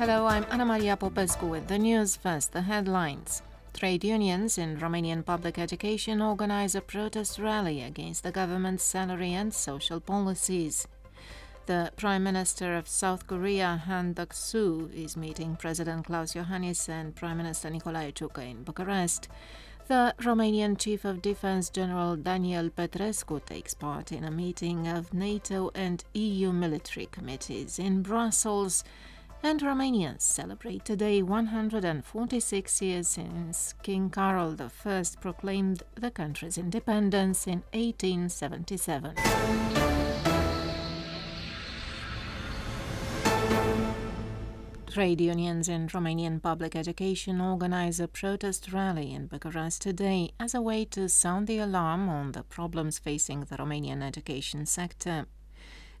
Hello, I'm Ana Maria Popescu with the news. First, the headlines. Trade unions in Romanian public education organize a protest rally against the government's salary and social policies. The Prime Minister of South Korea, Han Duck-soo, is meeting President Klaus Iohannis and Prime Minister Nicolae Ciucă in Bucharest. The Romanian Chief of Defense General Daniel Petrescu takes part in a meeting of NATO and EU military committees in Brussels. And Romanians celebrate today 146 years since King Carol I proclaimed the country's independence in 1877. Trade unions in Romanian public education organize a protest rally in Bucharest today as a way to sound the alarm on the problems facing the Romanian education sector.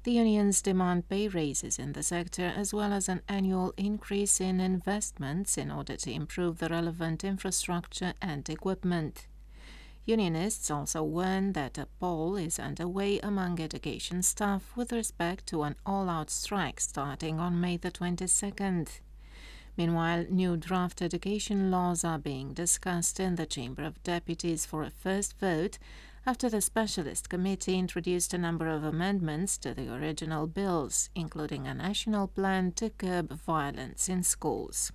The unions demand pay raises in the sector as well as an annual increase in investments in order to improve the relevant infrastructure and equipment. Unionists also warn that a poll is underway among education staff with respect to an all-out strike starting on May the 22nd. Meanwhile, new draft education laws are being discussed in the Chamber of Deputies for a first vote, after the Specialist Committee introduced a number of amendments to the original bills, including a national plan to curb violence in schools.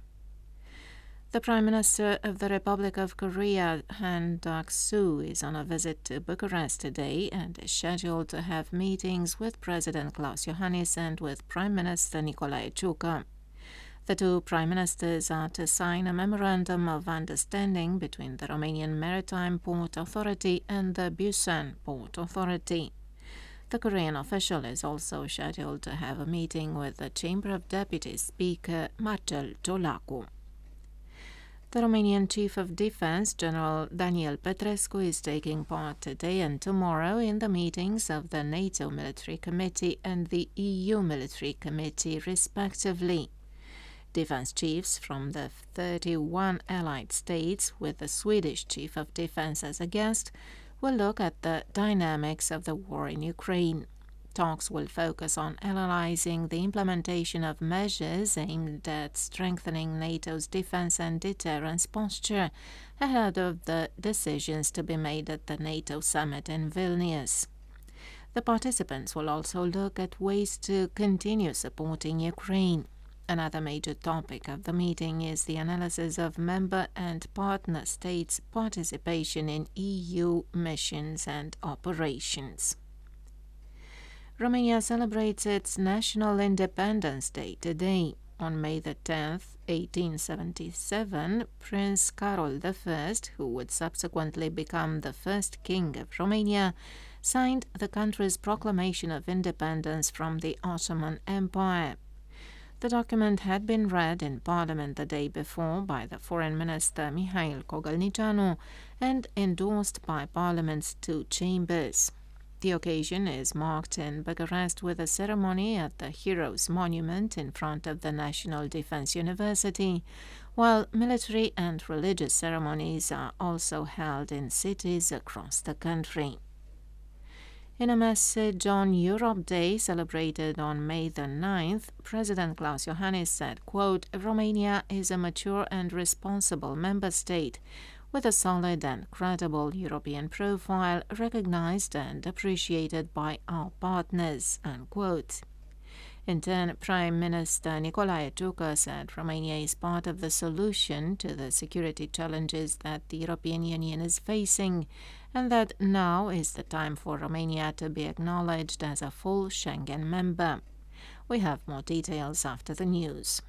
The Prime Minister of the Republic of Korea, Han Duck-soo, is on a visit to Bucharest today and is scheduled to have meetings with President Klaus Iohannis and with Prime Minister Nicolae Ciucă. The two prime ministers are to sign a memorandum of understanding between the Romanian Maritime Port Authority and the Busan Port Authority. The Korean official is also scheduled to have a meeting with the Chamber of Deputies Speaker Marcel Ciolacu. The Romanian Chief of Defense, General Daniel Petrescu, is taking part today and tomorrow in the meetings of the NATO Military Committee and the EU Military Committee, respectively. Defense chiefs from the 31 allied states, with the Swedish chief of defense as a guest, will look at the dynamics of the war in Ukraine. Talks will focus on analyzing the implementation of measures aimed at strengthening NATO's defense and deterrence posture ahead of the decisions to be made at the NATO summit in Vilnius. The participants will also look at ways to continue supporting Ukraine. Another major topic of the meeting is the analysis of member and partner states' participation in EU missions and operations. Romania celebrates its National Independence Day today. On May the 10th, 1877, Prince Carol I, who would subsequently become the first king of Romania, signed the country's proclamation of independence from the Ottoman Empire. The document had been read in Parliament the day before by the Foreign Minister Mihail Kogălniceanu and endorsed by Parliament's two chambers. The occasion is marked in Bucharest with a ceremony at the Heroes Monument in front of the National Defense University, while military and religious ceremonies are also held in cities across the country. In a message on Europe Day, celebrated on May the 9th, President Klaus Iohannis said, quote, "Romania is a mature and responsible member state with a solid and credible European profile recognized and appreciated by our partners," unquote. In turn, Prime Minister Nicolae Ciucă said Romania is part of the solution to the security challenges that the European Union is facing, and that now is the time for Romania to be acknowledged as a full Schengen member. We have more details after the news.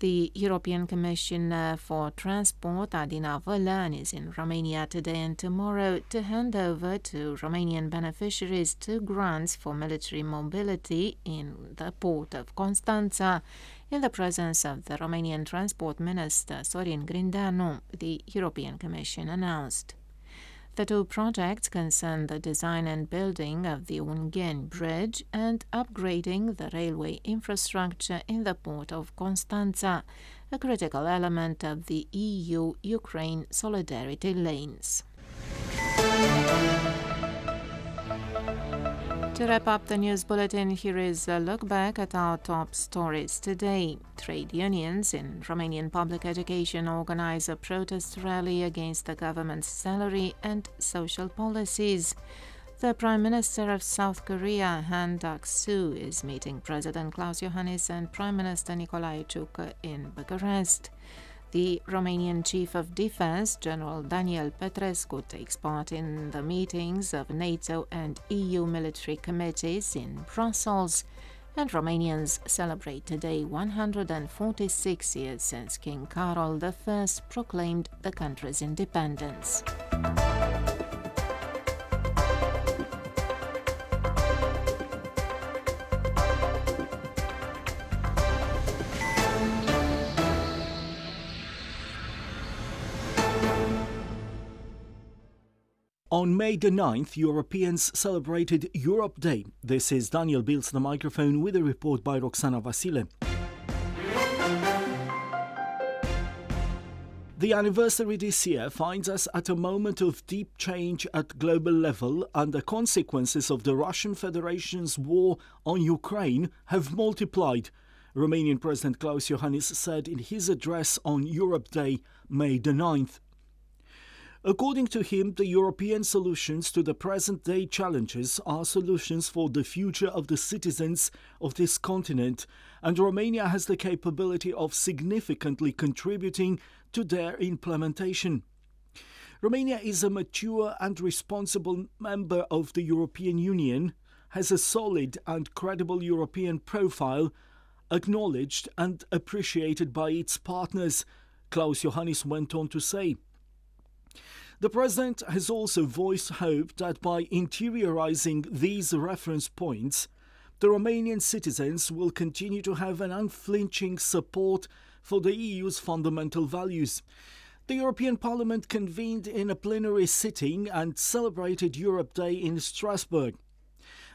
The European Commissioner for Transport, Adina Vălean, is in Romania today and tomorrow to hand over to Romanian beneficiaries 2 grants for military mobility in the port of Constanța, in the presence of the Romanian Transport Minister, Sorin Grindeanu, the European Commission announced. The 2 projects concern the design and building of the Ungheni Bridge and upgrading the railway infrastructure in the port of Constanța, a critical element of the EU-Ukraine solidarity lanes. To wrap up the news bulletin, here is a look back at our top stories today. Trade unions in Romanian public education organize a protest rally against the government's salary and social policies. The Prime Minister of South Korea, Han Duck-soo, is meeting President Klaus Iohannis and Prime Minister Nicolae Ciucă in Bucharest. The Romanian Chief of Defense, General Daniel Petrescu, takes part in the meetings of NATO and EU military committees in Brussels, and Romanians celebrate today 146 years since King Carol I proclaimed the country's independence. On May the 9th, Europeans celebrated Europe Day. This is Daniel Bills, the microphone, with a report by Roxana Vasile. The anniversary this year finds us at a moment of deep change at global level, and the consequences of the Russian Federation's war on Ukraine have multiplied. Romanian President Klaus Iohannis said in his address on Europe Day, May the 9th. According to him, the European solutions to the present-day challenges are solutions for the future of the citizens of this continent, and Romania has the capability of significantly contributing to their implementation. Romania is a mature and responsible member of the European Union, has a solid and credible European profile, acknowledged and appreciated by its partners, Klaus Iohannis went on to say. The President has also voiced hope that by interiorizing these reference points, the Romanian citizens will continue to have an unflinching support for the EU's fundamental values. The European Parliament convened in a plenary sitting and celebrated Europe Day in Strasbourg.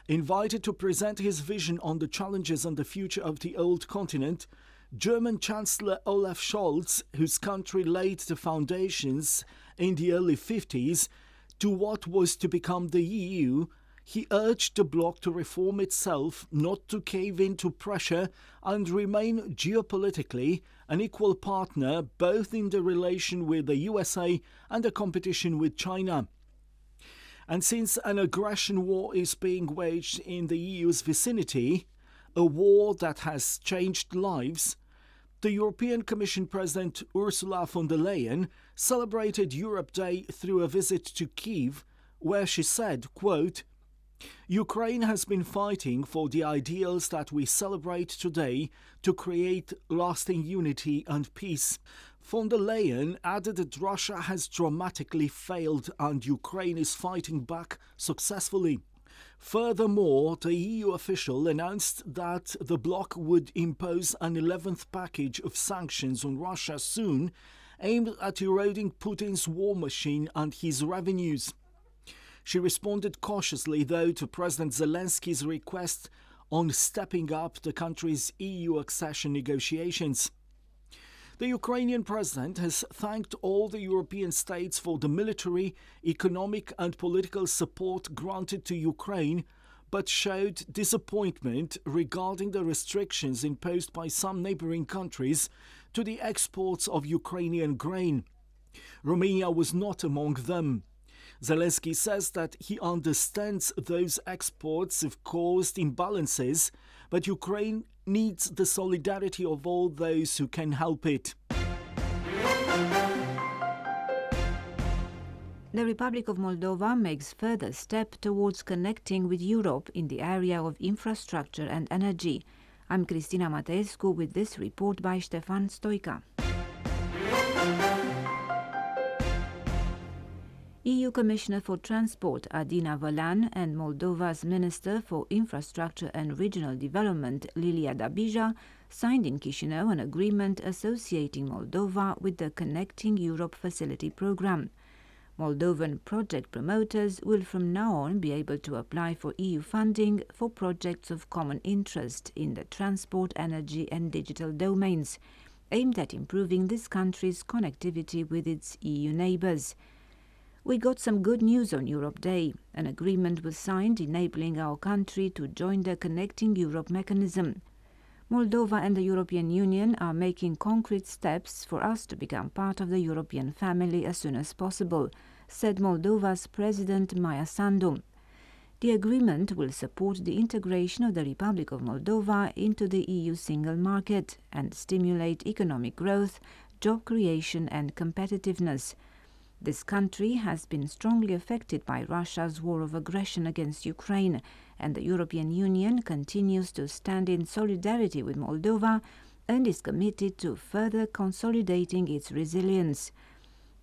Invited to present his vision on the challenges and the future of the old continent, German Chancellor Olaf Scholz, whose country laid the foundations in the early 50s to what was to become the EU, he urged the bloc to reform itself, not to cave into pressure, and remain geopolitically an equal partner both in the relation with the USA and the competition with China. And since an aggression war is being waged in the EU's vicinity, a war that has changed lives, the European Commission President Ursula von der Leyen celebrated Europe Day through a visit to Kyiv, where she said, quote, Ukraine has been fighting for the ideals that we celebrate today to create lasting unity and peace. Von der Leyen added that Russia has dramatically failed and Ukraine is fighting back successfully. Furthermore, the EU official announced that the bloc would impose an 11th package of sanctions on Russia soon, aimed at eroding Putin's war machine and his revenues. She responded cautiously, though, to President Zelensky's request on stepping up the country's EU accession negotiations. The Ukrainian president has thanked all the European states for the military, economic and political support granted to Ukraine, but showed disappointment regarding the restrictions imposed by some neighboring countries to the exports of Ukrainian grain. Romania was not among them. Zelensky says that he understands those exports have caused imbalances, but Ukraine needs the solidarity of all those who can help it. The Republic of Moldova makes further step towards connecting with Europe in the area of infrastructure and energy. I'm Cristina Mateescu with this report by Ștefan Stoica. EU Commissioner for Transport Adina Vălean and Moldova's Minister for Infrastructure and Regional Development Lilia Dabija signed in Chișinău an agreement associating Moldova with the Connecting Europe Facility program. Moldovan project promoters will from now on be able to apply for EU funding for projects of common interest in the transport, energy and digital domains, aimed at improving this country's connectivity with its EU neighbours. We got some good news on Europe Day. An agreement was signed enabling our country to join the Connecting Europe mechanism. Moldova and the European Union are making concrete steps for us to become part of the European family as soon as possible, said Moldova's President Maia Sandu. The agreement will support the integration of the Republic of Moldova into the EU single market and stimulate economic growth, job creation and competitiveness. This country has been strongly affected by Russia's war of aggression against Ukraine, and the European Union continues to stand in solidarity with Moldova and is committed to further consolidating its resilience.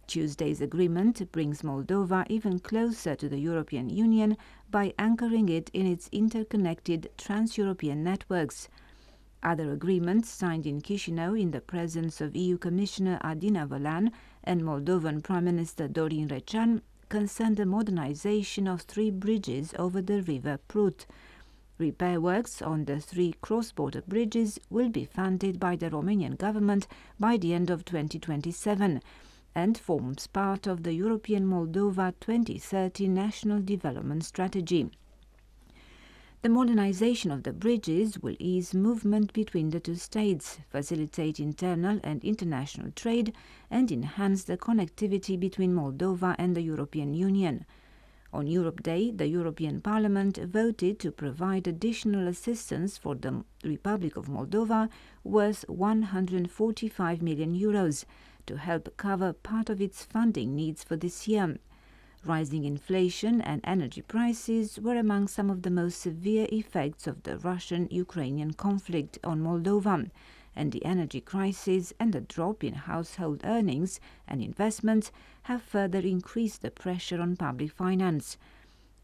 Tuesday's agreement brings Moldova even closer to the European Union by anchoring it in its interconnected trans-European networks. Other agreements signed in Chișinău in the presence of EU Commissioner Adina Vălean and Moldovan Prime Minister Dorin Recean concern the modernization of 3 bridges over the River Prut. Repair works on the 3 cross-border bridges will be funded by the Romanian government by the end of 2027 and forms part of the European Moldova 2030 National Development Strategy. The modernization of the bridges will ease movement between the 2 states, facilitate internal and international trade, and enhance the connectivity between Moldova and the European Union. On Europe Day, the European Parliament voted to provide additional assistance for the Republic of Moldova worth €145 million to help cover part of its funding needs for this year. Rising inflation and energy prices were among some of the most severe effects of the Russian-Ukrainian conflict on Moldova, and the energy crisis and the drop in household earnings and investments have further increased the pressure on public finance.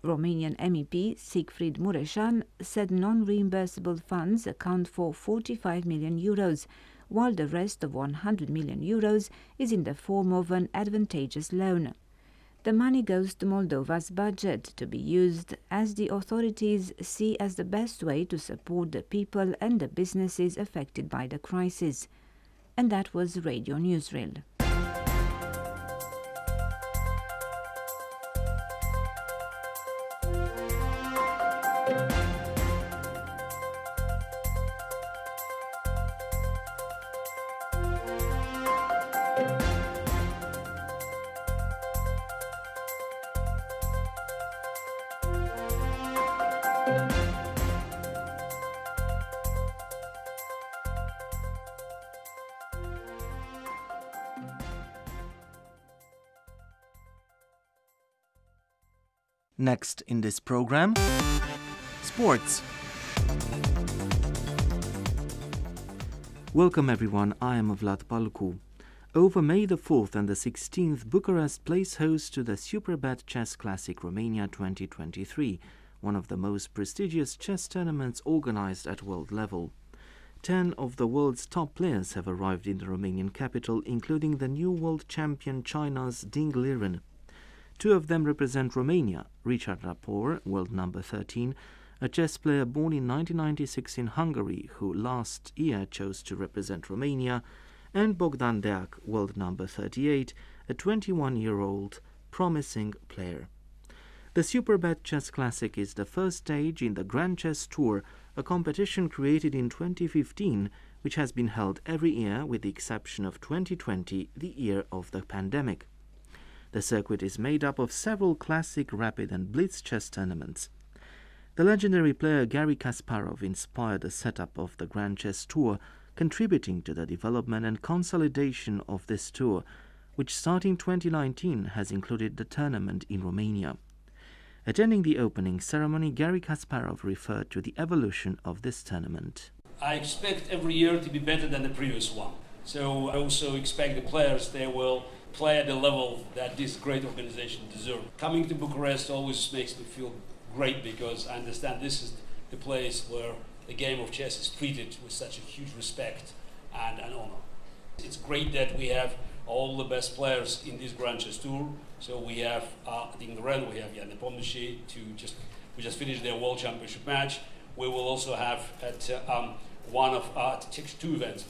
Romanian MEP Siegfried Mureșan said non-reimbursable funds account for €45 million, while the rest of €100 million is in the form of an advantageous loan. The money goes to Moldova's budget to be used as the authorities see as the best way to support the people and the businesses affected by the crisis. And that was Radio Newsreel. Next in this program, sports. Welcome everyone, I am Vlad Palcu. Over May the 4th and the 16th, Bucharest plays host to the Superbet Chess Classic Romania 2023, one of the most prestigious chess tournaments organized at world level. 10 of the world's top players have arrived in the Romanian capital, including the new world champion China's Ding Liren. 2 of them represent Romania, Richard Rapor, world number 13, a chess player born in 1996 in Hungary, who last year chose to represent Romania, and Bogdan Deac, world number 38, a 21-year-old promising player. The Superbet Chess Classic is the first stage in the Grand Chess Tour, a competition created in 2015, which has been held every year with the exception of 2020, the year of the pandemic. The circuit is made up of several classic rapid and blitz chess tournaments. The legendary player Garry Kasparov inspired the setup of the Grand Chess Tour, contributing to the development and consolidation of this tour, which starting 2019 has included the tournament in Romania. Attending the opening ceremony, Garry Kasparov referred to the evolution of this tournament. I expect every year to be better than the previous one. So I also expect the players, they will play at the level that this great organization deserves. Coming to Bucharest always makes me feel great, because I understand this is the place where the game of chess is treated with such a huge respect and honor. It's great that we have all the best players in this Grand Chess Tour. So we have Ding Liren, we have Ian Nepomniachtchi, who just finished their World Championship match. We will also have at two events,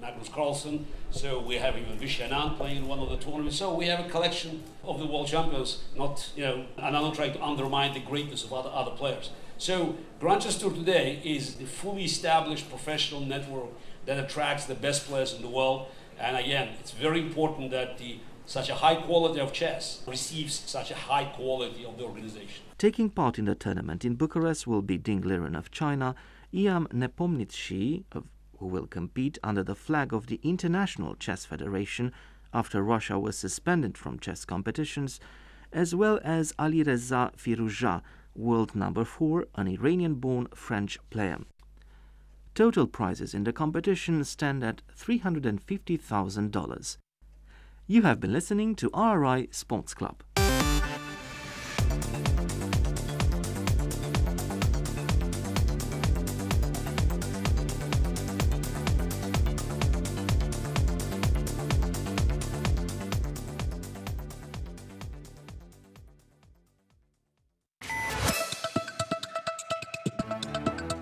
Magnus Carlsen. So we have even Vishyanan playing in one of the tournaments. So we have a collection of the world champions. Not, you know, and I'm not trying to undermine the greatness of other players. So Grand Chess Tour today is a fully established professional network that attracts the best players in the world. And again, it's very important that such a high quality of chess receives such a high quality of the organization. Taking part in the tournament in Bucharest will be Ding Liren of China, Ian Nepomniachtchi, who will compete under the flag of the International Chess Federation after Russia was suspended from chess competitions, as well as Alireza Firouzja, world number 4, an Iranian-born French player. Total prizes in the competition stand at $350,000. You have been listening to RRI Sports Club.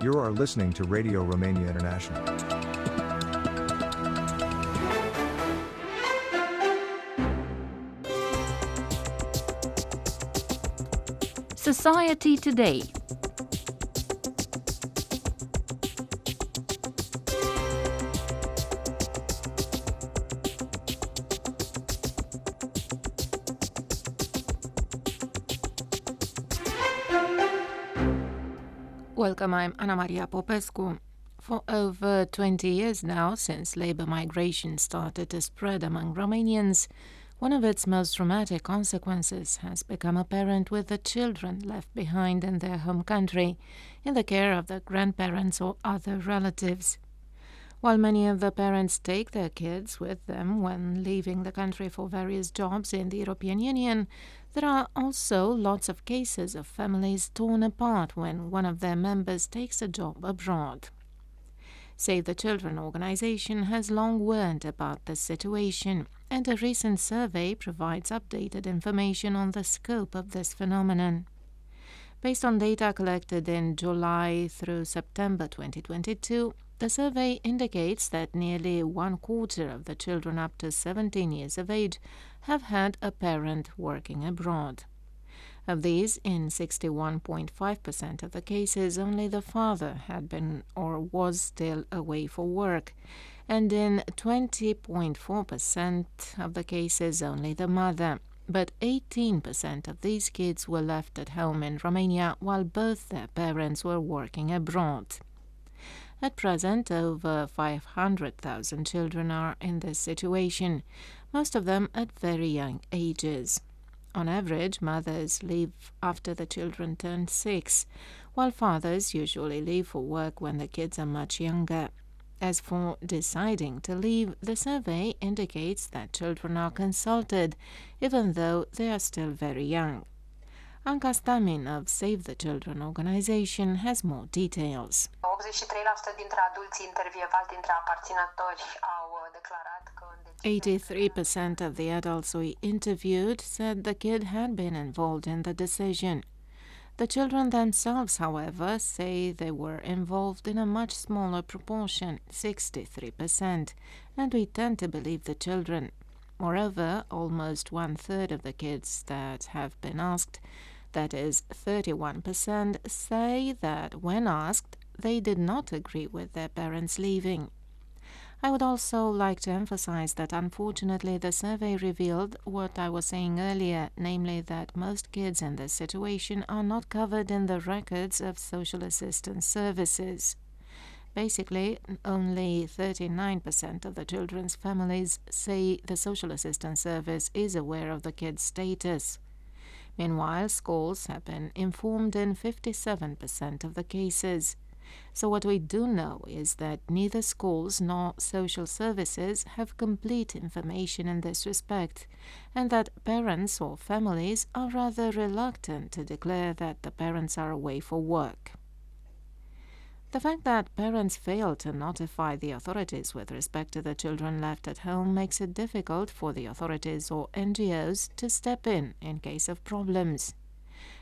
You are listening to Radio Romania International. Society Today. Welcome, I'm Ana Maria Popescu. For over 20 years now, since labor migration started to spread among Romanians, one of its most dramatic consequences has become apparent with the children left behind in their home country, in the care of their grandparents or other relatives. While many of the parents take their kids with them when leaving the country for various jobs in the European Union, there are also lots of cases of families torn apart when one of their members takes a job abroad. Save the Children organization has long warned about this situation, and a recent survey provides updated information on the scope of this phenomenon. Based on data collected in July through September 2022, the survey indicates that nearly one quarter of the children up to 17 years of age have had a parent working abroad. Of these, in 61.5% of the cases, only the father had been or was still away for work, and in 20.4% of the cases, only the mother. But 18% of these kids were left at home in Romania while both their parents were working abroad. At present, over 500,000 children are in this situation, most of them at very young ages. On average, mothers leave after the children turn 6, while fathers usually leave for work when the kids are much younger. As for deciding to leave, the survey indicates that children are consulted, even though they are still very young. Anca Stamin of Save the Children organization has more details. 83% dintre adulți intervievați, dintre aparținători, au declarat că 83% of the adults we interviewed said the kid had been involved in the decision. The children themselves, however, say they were involved in a much smaller proportion, 63%, and we tend to believe the children. Moreover, almost one-third of the kids that have been asked, that is 31%, say that when asked, they did not agree with their parents leaving. I would also like to emphasize that unfortunately the survey revealed what I was saying earlier, namely that most kids in this situation are not covered in the records of social assistance services. Basically, only 39% of the children's families say the social assistance service is aware of the kid's status. Meanwhile, schools have been informed in 57% of the cases. So what we do know is that neither schools nor social services have complete information in this respect, and that parents or families are rather reluctant to declare that the parents are away for work. The fact that parents fail to notify the authorities with respect to the children left at home makes it difficult for the authorities or NGOs to step in case of problems.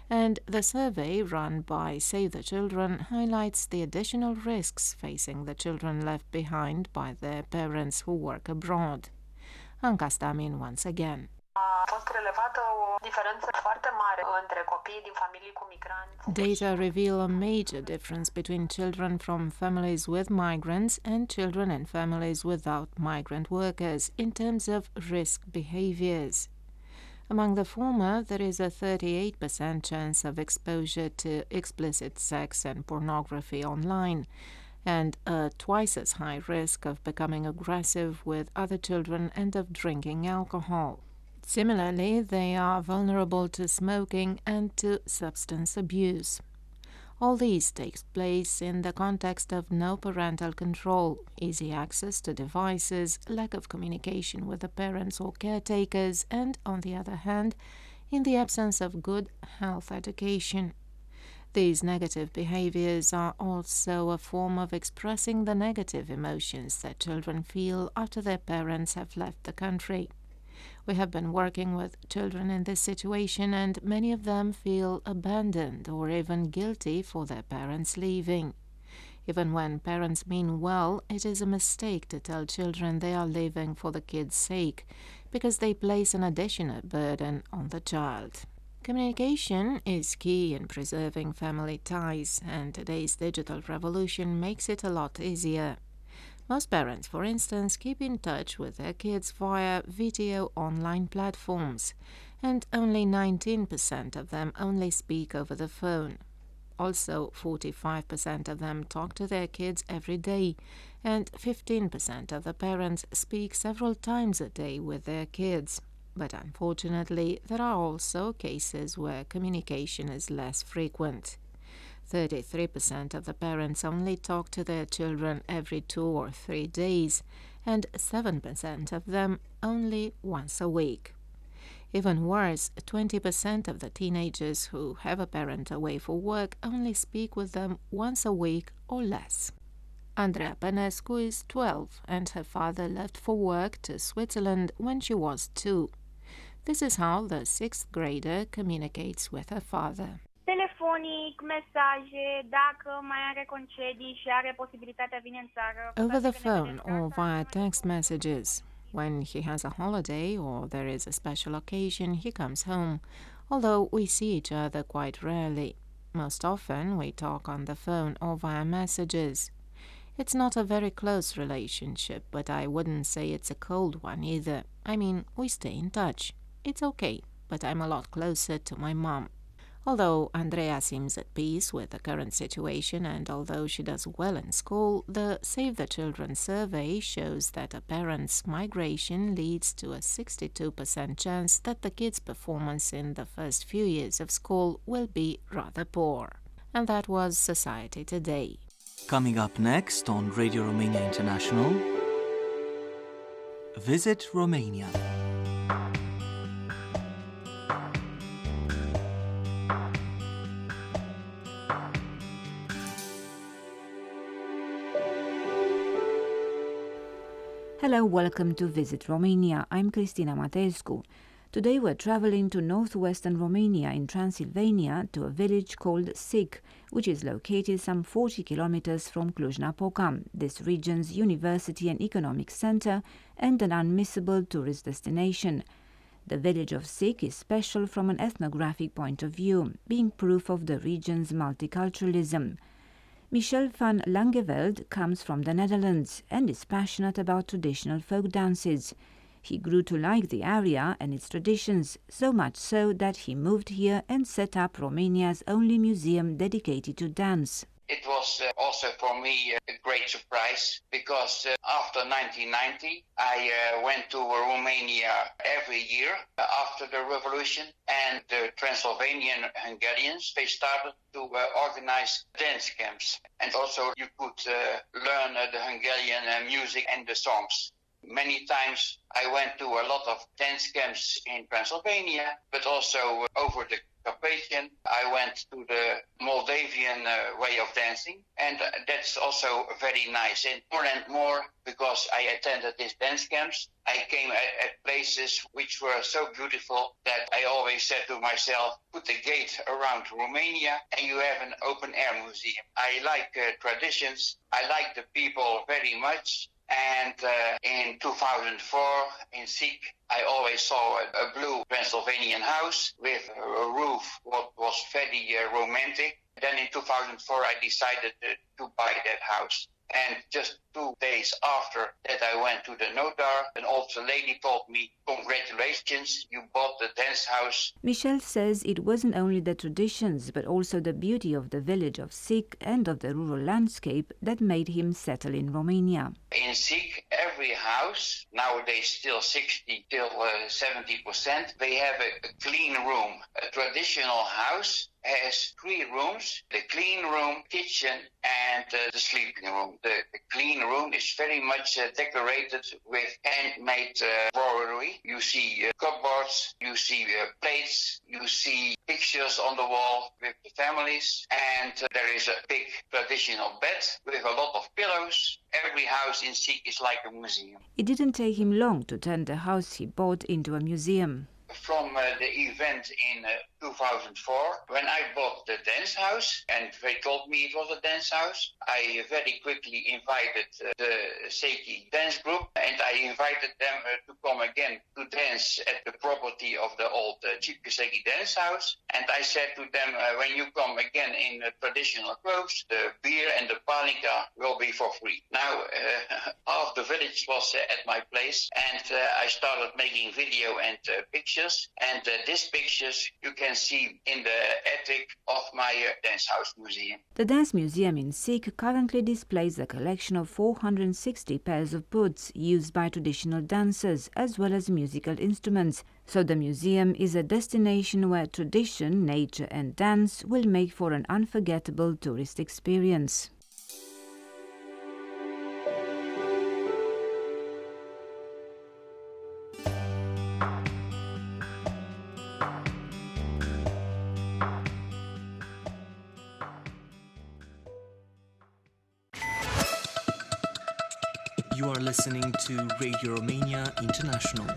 And the survey run by Save the Children highlights the additional risks facing the children left behind by their parents who work abroad. Anca Stamin once again. Data reveal a major difference between children from families with migrants and children in families without migrant workers in terms of risk behaviors. Among the former, there is a 38% chance of exposure to explicit sex and pornography online, and a twice as high risk of becoming aggressive with other children and of drinking alcohol. Similarly, they are vulnerable to smoking and to substance abuse. All these takes place in the context of no parental control, easy access to devices, lack of communication with the parents or caretakers, and, on the other hand, in the absence of good health education. These negative behaviors are also a form of expressing the negative emotions that children feel after their parents have left the country. We have been working with children in this situation, and many of them feel abandoned or even guilty for their parents leaving. Even when parents mean well, it is a mistake to tell children they are leaving for the kid's sake, because they place an additional burden on the child. Communication is key in preserving family ties, and today's digital revolution makes it a lot easier. Most parents, for instance, keep in touch with their kids via video online platforms, and only 19% of them only speak over the phone. Also, 45% of them talk to their kids every day, and 15% of the parents speak several times a day with their kids. But unfortunately, there are also cases where communication is less frequent. 33% of the parents only talk to their children every 2 or 3 days, and 7% of them only once a week. Even worse, 20% of the teenagers who have a parent away for work only speak with them once a week or less. Andrea Panescu is 12, and her father left for work to Switzerland when she was 2. This is how the 6th grader communicates with her father. Telefonic, mesaje, dacă mai are concedii și are posibilitatea vine în țară. Over the phone or via text messages. When he has a holiday or there is a special occasion, he comes home, although we see each other quite rarely. Most often we talk on the phone or via messages. It's not a very close relationship, but I wouldn't say it's a cold one either. I mean, we stay in touch. It's okay, but I'm a lot closer to my mom. Although Andrea seems at peace with the current situation and although she does well in school, the Save the Children survey shows that a parent's migration leads to a 62% chance that the kid's performance in the first few years of school will be rather poor. And that was Society Today. Coming up next on Radio Romania International, Visit Romania. Hello, welcome to Visit Romania. I'm Cristina Mateescu. Today we're traveling to northwestern Romania in Transylvania to a village called Sik, which is located some 40 kilometers from Cluj-Napoca, this region's university and economic center and an unmissable tourist destination. The village of Sik is special from an ethnographic point of view, being proof of the region's multiculturalism. Michel van Langeveld comes from the Netherlands and is passionate about traditional folk dances. He grew to like the area and its traditions, so much so that he moved here and set up Romania's only museum dedicated to dance. It was also for me a great surprise because after 1990 I went to Romania every year after the revolution, and the Transylvanian Hungarians, they started to organize dance camps, and also you could learn the Hungarian music and the songs. Many times I went to a lot of dance camps in Transylvania, but also over the Carpathian. I went to the Moldavian way of dancing, and that's also very nice. And more and more, because I attended these dance camps, I came at places which were so beautiful that I always said to myself, put a gate around Romania and you have an open-air museum. I like traditions, I like the people very much. And in 2004, in Sik, I always saw a blue Transylvanian house with a roof what was very romantic. Then in 2004, I decided to buy that house. And just 2 days after that, I went to the nodar. An old lady told me, congratulations, you bought the dance house. Michel says it wasn't only the traditions, but also the beauty of the village of Sik and of the rural landscape that made him settle in Romania. In Sik, every house, nowadays still 60 till 70%, they have a clean room. A traditional house has 3 rooms, the clean room, kitchen and the sleeping room. The clean room is very much decorated with handmade jewelry. You see cupboards, you see plates, you see pictures on the wall with the families, and there is a big traditional bed with a lot of pillows. Every house in Sik is like a museum. It didn't take him long to turn the house he bought into a museum. From the event in 2004, when I bought the dance house, and they told me it was a dance house, I very quickly invited the Seki dance group, and I invited them to come again to dance at the property of the old Seki dance house. And I said to them, when you come again in traditional clothes, the beer and the palinka will be for free. Now, half the village was at my place, and I started making video and pictures. And these pictures you can see in the attic of my dance house museum. The dance museum in Sik currently displays a collection of 460 pairs of boots used by traditional dancers as well as musical instruments. So the museum is a destination where tradition, nature and dance will make for an unforgettable tourist experience. You are listening to Radio Romania International.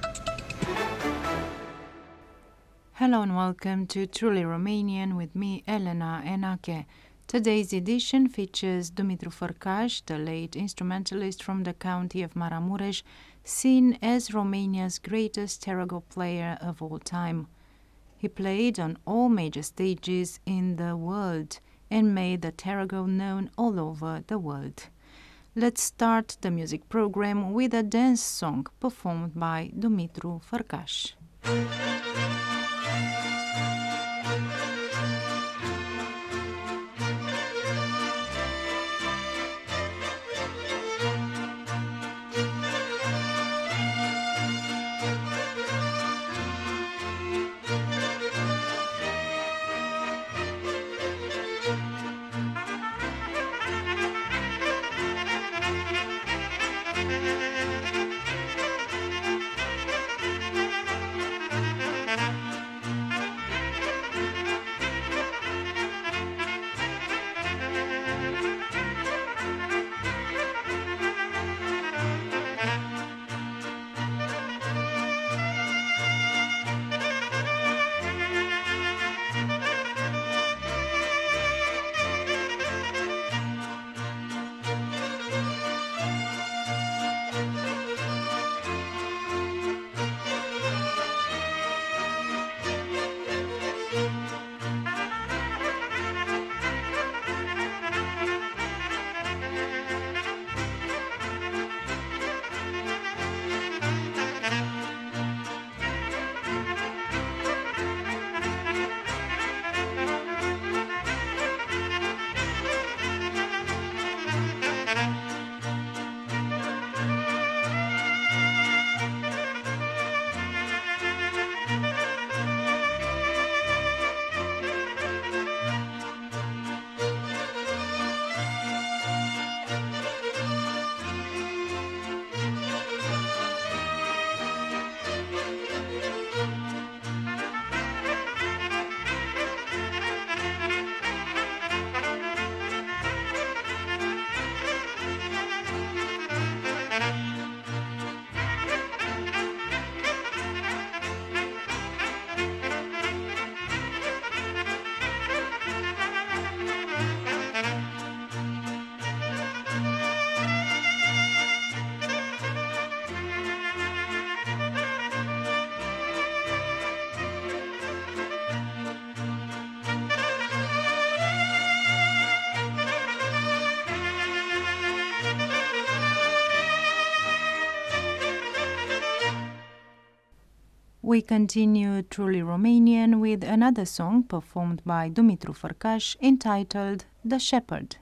Hello and welcome to Truly Romanian with me, Elena Enache. Today's edition features Dumitru Fărcaș, the late instrumentalist from the county of Maramureș, seen as Romania's greatest tarago player of all time. He played on all major stages in the world and made the tarago known all over the world. Let's start the music program with a dance song performed by Dumitru Fărcaș. We continue Truly Romanian with another song performed by Dumitru Fărcaș entitled The Shepherd.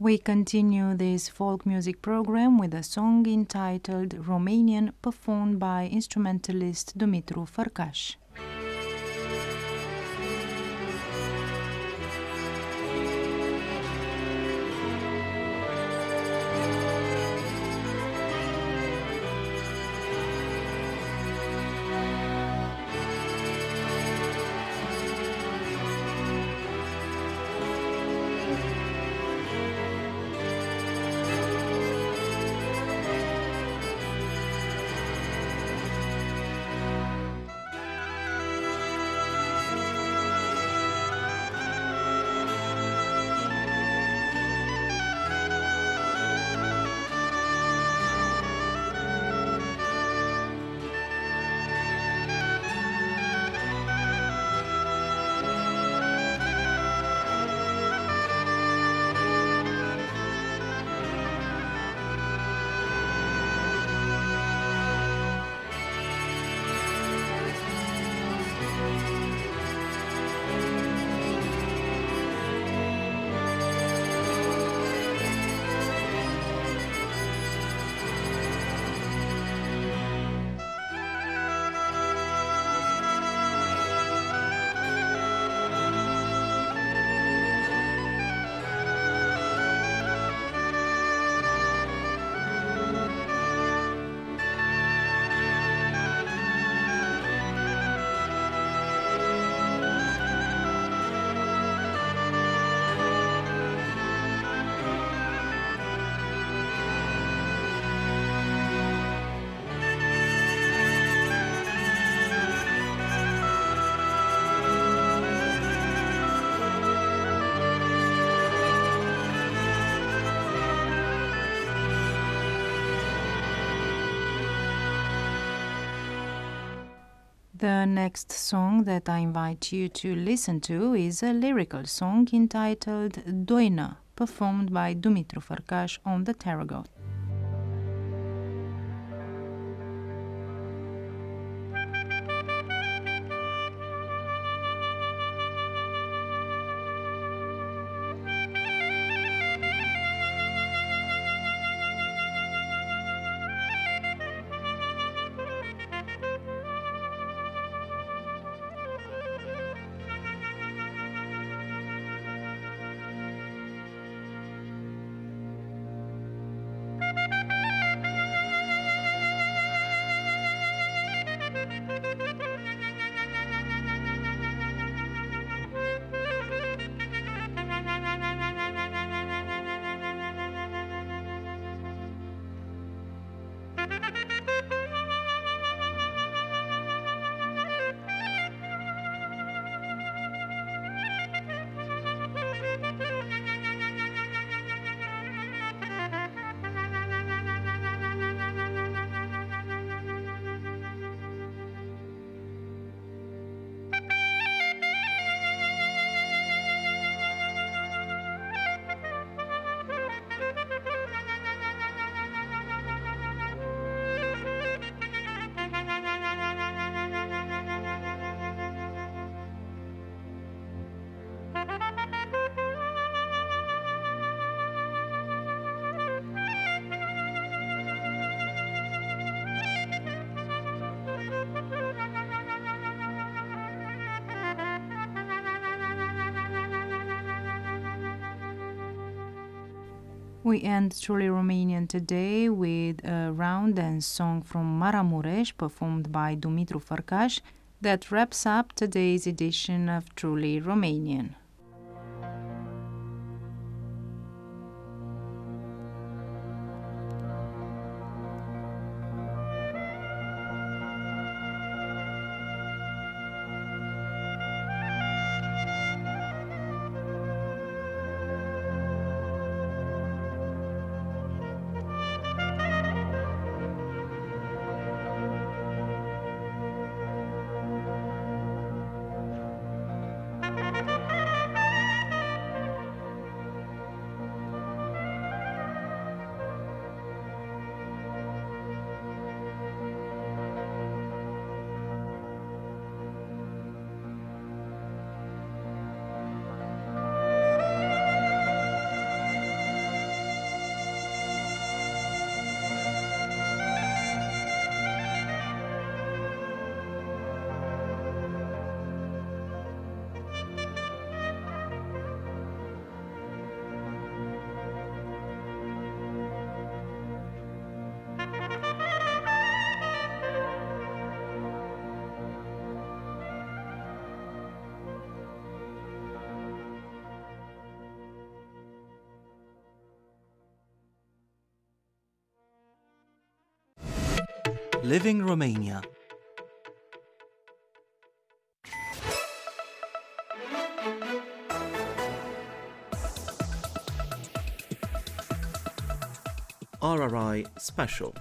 We continue this folk music program with a song entitled Romanian, performed by instrumentalist Dumitru Fărcaș. The next song that I invite you to listen to is a lyrical song entitled Doina, performed by Dumitru Fărcaș on the taragot. We end Truly Romanian today with a round dance song from Maramureș performed by Dumitru Fărcaș that wraps up today's edition of Truly Romanian. Living Romania. RRI Special.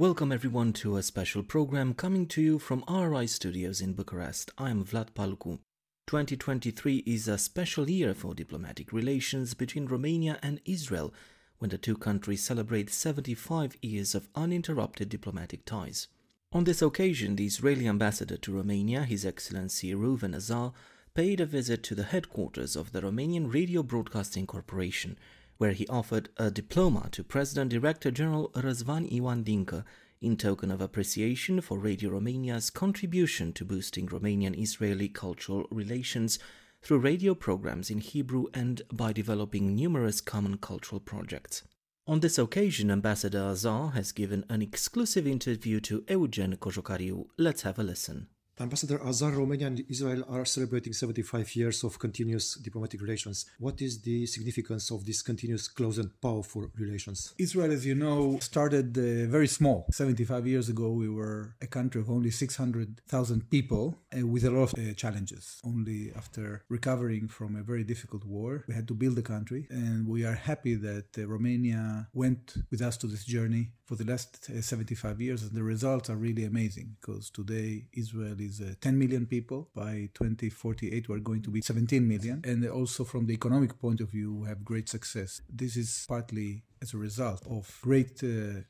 Welcome everyone to a special program coming to you from RRI Studios in Bucharest. I am Vlad Palcu. 2023 is a special year for diplomatic relations between Romania and Israel, when the two countries celebrate 75 years of uninterrupted diplomatic ties. On this occasion, the Israeli ambassador to Romania, His Excellency Reuven Azar, paid a visit to the headquarters of the Romanian Radio Broadcasting Corporation, where he offered a diploma to President Director General Răzvan Ioan Dincă in token of appreciation for Radio Romania's contribution to boosting Romanian-Israeli cultural relations through radio programs in Hebrew and by developing numerous common cultural projects. On this occasion, Ambassador Azar has given an exclusive interview to Eugen Cojocariu. Let's have a listen. Ambassador Azar, Romania and Israel are celebrating 75 years of continuous diplomatic relations. What is the significance of these continuous, close and powerful relations? Israel, as you know, started very small. 75 years ago, we were a country of only 600,000 people with a lot of challenges. Only after recovering from a very difficult war, we had to build the country. And we are happy that Romania went with us to this journey for the last 75 years, and the results are really amazing, because today Israel is 10 million people. By 2048, we're going to be 17 million. And also from the economic point of view, we have great success. This is partly as a result of great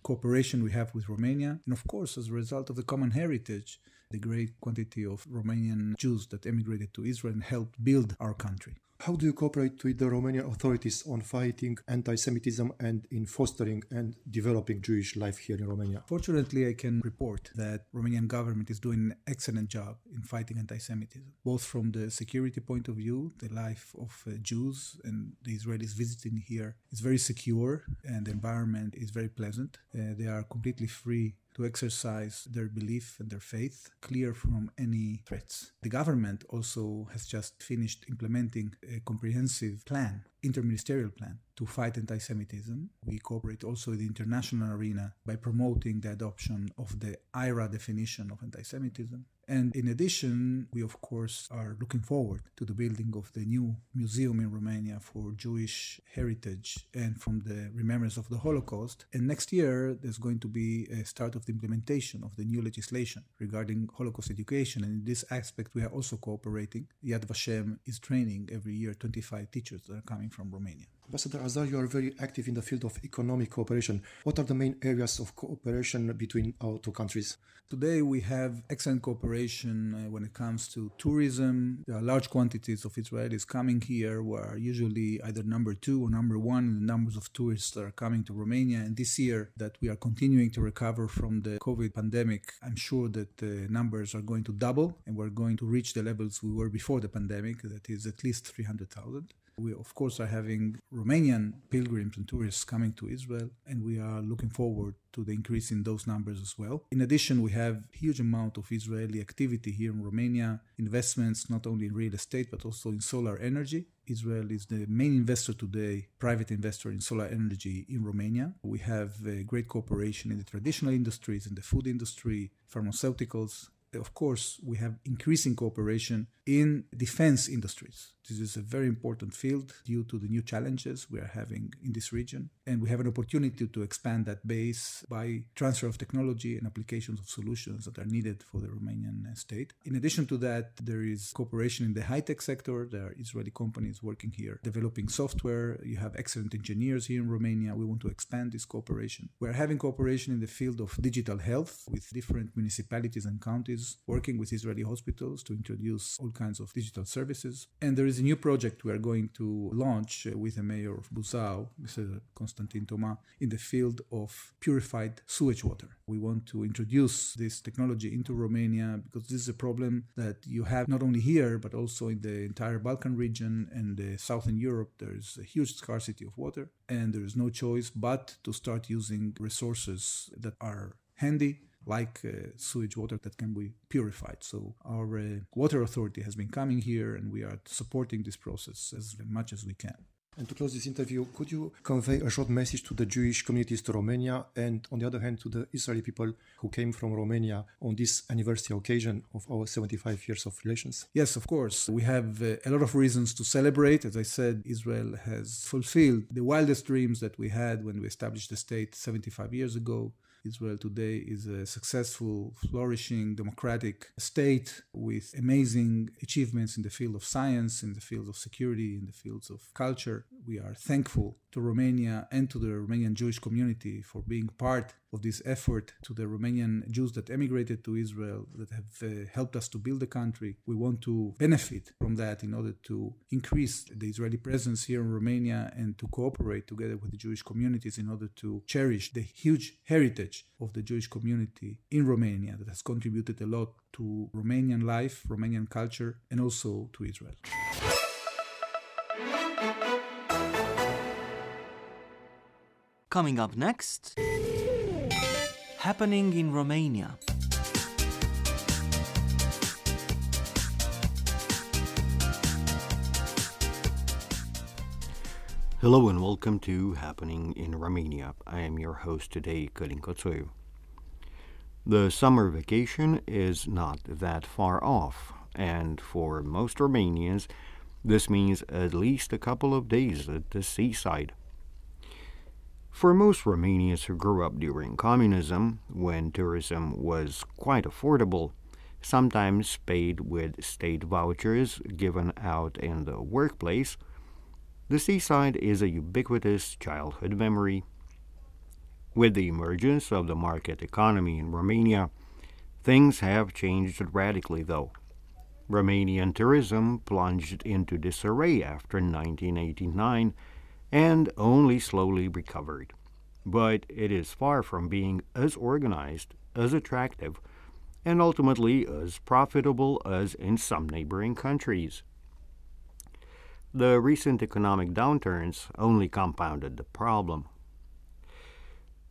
cooperation we have with Romania, and of course, as a result of the common heritage, the great quantity of Romanian Jews that emigrated to Israel and helped build our country. How do you cooperate with the Romanian authorities on fighting anti-Semitism and in fostering and developing Jewish life here in Romania? Fortunately, I can report that Romanian government is doing an excellent job in fighting anti-Semitism, both from the security point of view. The life of Jews and the Israelis visiting here is very secure, and the environment is very pleasant. They are completely free to exercise their belief and their faith, clear from any threats. The government also has just finished implementing a comprehensive plan, interministerial plan, to fight anti-Semitism. We cooperate also in the international arena by promoting the adoption of the IHRA definition of anti-Semitism. And in addition, we of course are looking forward to the building of the new museum in Romania for Jewish heritage and from the remembrance of the Holocaust. And next year, there's going to be a start of the implementation of the new legislation regarding Holocaust education. And in this aspect, we are also cooperating. Yad Vashem is training every year 25 teachers that are coming from Romania. Ambassador Azar, you are very active in the field of economic cooperation. What are the main areas of cooperation between our two countries? Today we have excellent cooperation when it comes to tourism. There are large quantities of Israelis coming here who are usually either number two or number one in the numbers of tourists that are coming to Romania. And this year that we are continuing to recover from the COVID pandemic, I'm sure that the numbers are going to double and we're going to reach the levels we were before the pandemic, that is at least 300,000. We, of course, are having Romanian pilgrims and tourists coming to Israel, and we are looking forward to the increase in those numbers as well. In addition, we have a huge amount of Israeli activity here in Romania, investments not only in real estate, but also in solar energy. Israel is the main investor today, private investor in solar energy in Romania. We have great cooperation in the traditional industries, in the food industry, pharmaceuticals. Of course, we have increasing cooperation in defense industries. This is a very important field due to the new challenges we are having in this region. And we have an opportunity to expand that base by transfer of technology and applications of solutions that are needed for the Romanian state. In addition to that, there is cooperation in the high-tech sector. There are Israeli companies working here, developing software. You have excellent engineers here in Romania. We want to expand this cooperation. We are having cooperation in the field of digital health with different municipalities and counties, working with Israeli hospitals to introduce all kinds of digital services. And there is a new project we are going to launch with the mayor of Buzău, Mr. Constantin Toma, in the field of purified sewage water. We want to introduce this technology into Romania because this is a problem that you have not only here, but also in the entire Balkan region and Southern Europe. There is a huge scarcity of water, and there is no choice but to start using resources that are handy, like sewage water that can be purified. So our water authority has been coming here and we are supporting this process as much as we can. And to close this interview, could you convey a short message to the Jewish communities to Romania and, on the other hand, to the Israeli people who came from Romania on this anniversary occasion of our 75 years of relations? Yes, of course. We have a lot of reasons to celebrate. As I said, Israel has fulfilled the wildest dreams that we had when we established the state 75 years ago. Israel today is a successful, flourishing, democratic state with amazing achievements in the field of science, in the field of security, in the fields of culture. We are thankful to Romania and to the Romanian Jewish community for being part of this effort, to the Romanian Jews that emigrated to Israel, that have helped us to build the country. We want to benefit from that in order to increase the Israeli presence here in Romania and to cooperate together with the Jewish communities in order to cherish the huge heritage of the Jewish community in Romania that has contributed a lot to Romanian life, Romanian culture, and also to Israel. Coming up next, happening in Romania. Hello and welcome to Happening in Romania. I am your host today, Călin Coțoiu. The summer vacation is not that far off, and for most Romanians, this means at least a couple of days at the seaside. For most Romanians who grew up during communism, when tourism was quite affordable, sometimes paid with state vouchers given out in the workplace, the seaside is a ubiquitous childhood memory. With the emergence of the market economy in Romania, things have changed radically though. Romanian tourism plunged into disarray after 1989, and only slowly recovered. But it is far from being as organized, as attractive, and ultimately as profitable as in some neighboring countries. The recent economic downturns only compounded the problem.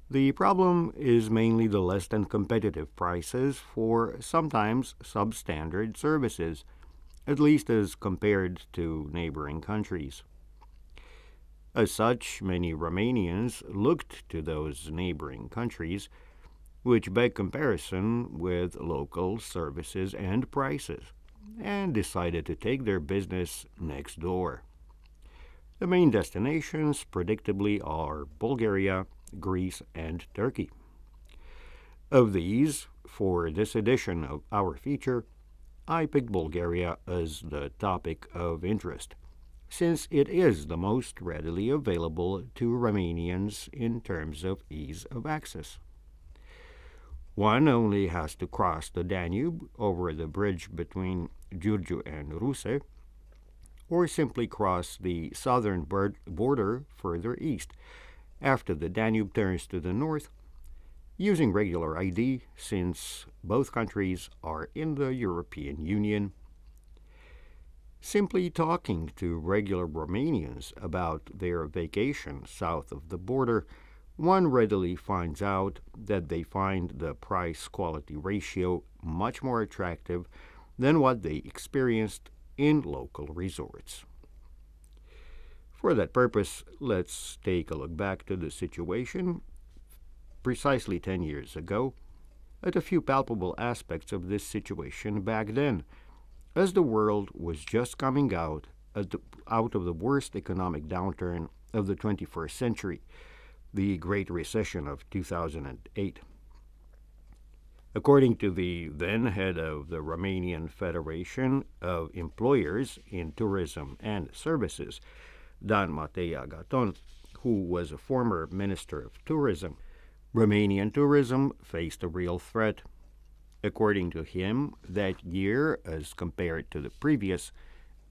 The problem is mainly the less than competitive prices for sometimes substandard services, at least as compared to neighboring countries. As such, many Romanians looked to those neighboring countries, which beg comparison with local services and prices, and decided to take their business next door. The main destinations, predictably, are Bulgaria, Greece, and Turkey. Of these, for this edition of our feature, I picked Bulgaria as the topic of interest, since it is the most readily available to Romanians in terms of ease of access. One only has to cross the Danube over the bridge between Giurgiu and Ruse, or simply cross the southern border further east, after the Danube turns to the north, using regular ID since both countries are in the European Union. Simply talking to regular Romanians about their vacation south of the border, one readily finds out that they find the price-quality ratio much more attractive than what they experienced in local resorts. For that purpose, let's take a look back to the situation precisely 10 years ago, at a few palpable aspects of this situation back then, as the world was just coming out of the worst economic downturn of the 21st century, the Great Recession of 2008. According to the then head of the Romanian Federation of Employers in Tourism and Services, Dan Matei Agaton, who was a former Minister of Tourism, Romanian tourism faced a real threat. According to him, that year, as compared to the previous,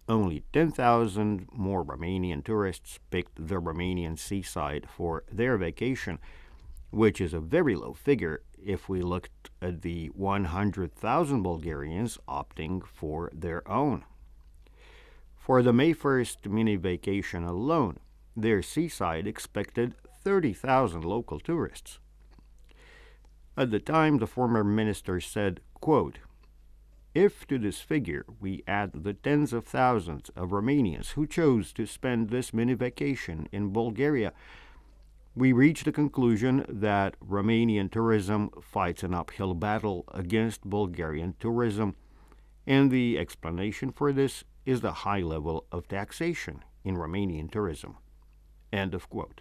only 10,000 more Romanian tourists picked the Romanian seaside for their vacation, which is a very low figure if we looked at the 100,000 Bulgarians opting for their own. For the May 1st mini-vacation alone, their seaside expected 30,000 local tourists. At the time, the former minister said, quote, "If to this figure we add the tens of thousands of Romanians who chose to spend this mini-vacation in Bulgaria, we reach the conclusion that Romanian tourism fights an uphill battle against Bulgarian tourism, and the explanation for this is the high level of taxation in Romanian tourism." End of quote.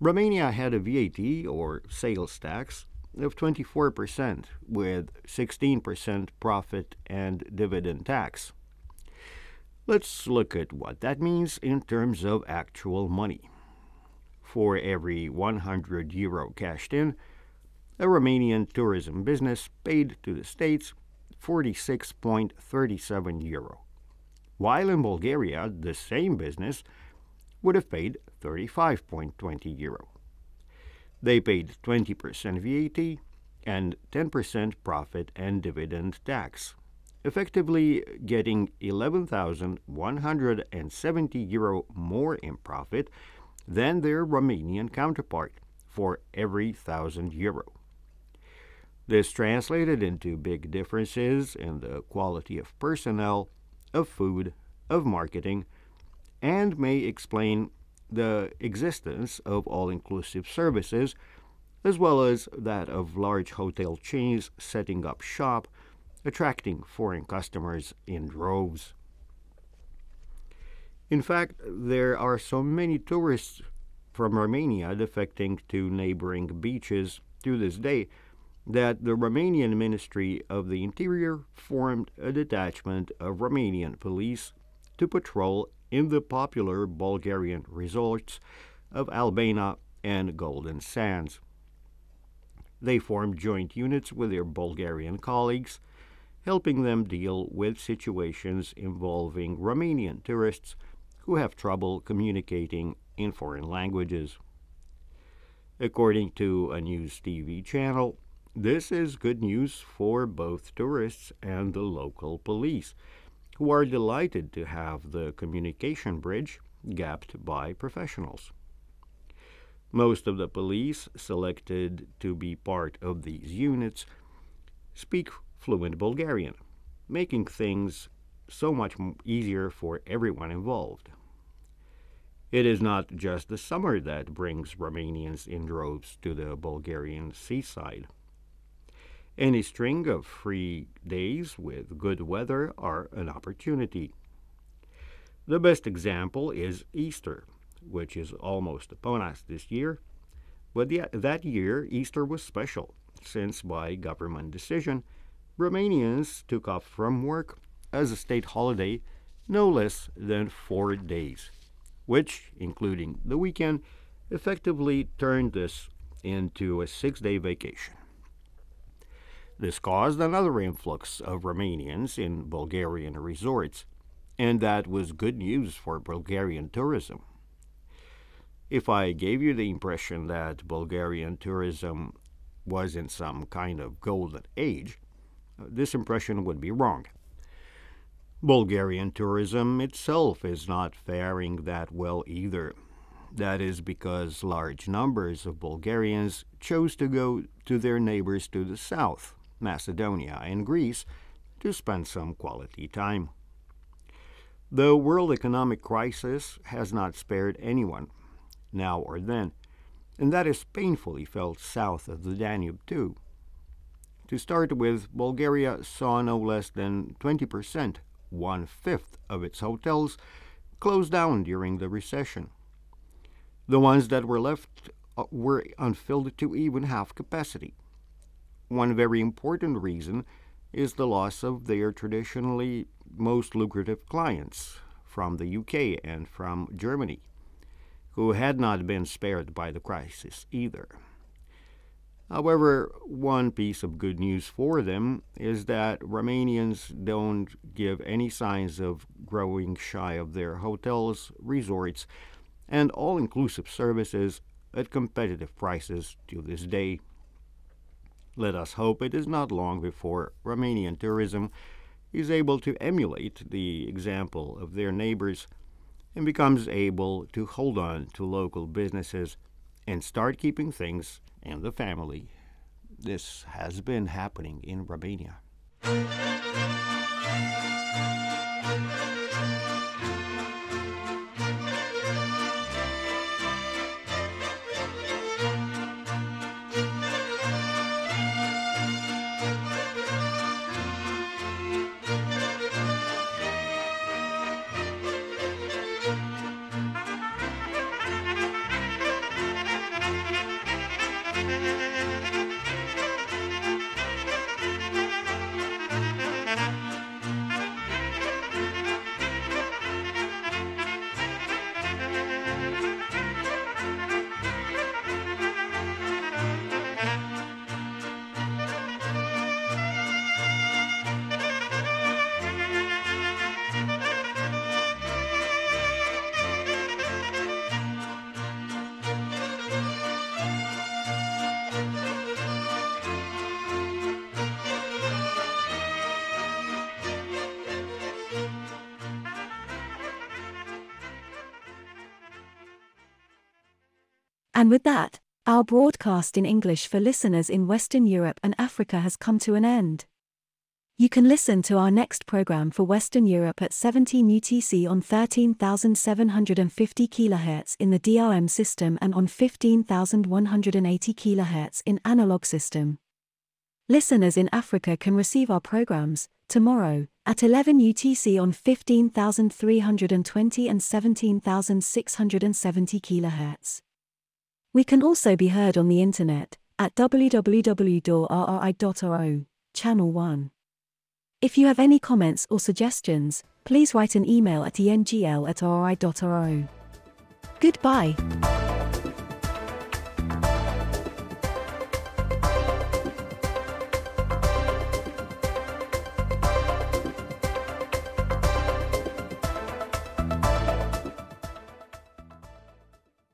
Romania had a VAT, or sales tax, of 24%, with 16% profit and dividend tax. Let's look at what that means in terms of actual money. For every 100 euro cashed in, a Romanian tourism business paid to the States 46.37 euro, while in Bulgaria the same business would have paid 35.20 euro. They paid 20% VAT and 10% profit and dividend tax, effectively getting 11,170 euro more in profit than their Romanian counterpart for every 1,000 euro. This translated into big differences in the quality of personnel, of food, of marketing, and may explain the existence of all-inclusive services, as well as that of large hotel chains setting up shop, attracting foreign customers in droves. In fact, there are so many tourists from Romania defecting to neighboring beaches to this day that the Romanian Ministry of the Interior formed a detachment of Romanian police to patrol in the popular Bulgarian resorts of Albina and Golden Sands. They formed joint units with their Bulgarian colleagues, helping them deal with situations involving Romanian tourists who have trouble communicating in foreign languages. According to a news TV channel, this is good news for both tourists and the local police, who are delighted to have the communication bridge gapped by professionals. Most of the police selected to be part of these units speak fluent Bulgarian, making things so much easier for everyone involved. It is not just the summer that brings Romanians in droves to the Bulgarian seaside. Any string of free days with good weather are an opportunity. The best example is Easter, which is almost upon us this year, but that year Easter was special, since by government decision, Romanians took off from work as a state holiday no less than 4 days, which, including the weekend, effectively turned this into a 6-day vacation. This caused another influx of Romanians in Bulgarian resorts, and that was good news for Bulgarian tourism. If I gave you the impression that Bulgarian tourism was in some kind of golden age, this impression would be wrong. Bulgarian tourism itself is not faring that well either. That is because large numbers of Bulgarians chose to go to their neighbors to the south, Macedonia and Greece, to spend some quality time. The world economic crisis has not spared anyone, now or then, and that is painfully felt south of the Danube too. To start with, Bulgaria saw no less than 20%, 1/5 of its hotels, closed down during the recession. The ones that were left were unfilled to even half capacity. One very important reason is the loss of their traditionally most lucrative clients from the UK and from Germany, who had not been spared by the crisis either. However, one piece of good news for them is that Romanians don't give any signs of growing shy of their hotels, resorts, and all-inclusive services at competitive prices to this day. Let us hope it is not long before Romanian tourism is able to emulate the example of their neighbors and becomes able to hold on to local businesses and start keeping things and the family. This has been happening in Romania. And with that, our broadcast in English for listeners in Western Europe and Africa has come to an end. You can listen to our next program for Western Europe at 17 UTC on 13,750 kHz in the DRM system and on 15,180 kHz in analog system. Listeners in Africa can receive our programs tomorrow at 11 UTC on 15,320 and 17,670 kHz. We can also be heard on the internet at www.rri.ro, Channel 1. If you have any comments or suggestions, please write an email at engl@rri.ro. Goodbye.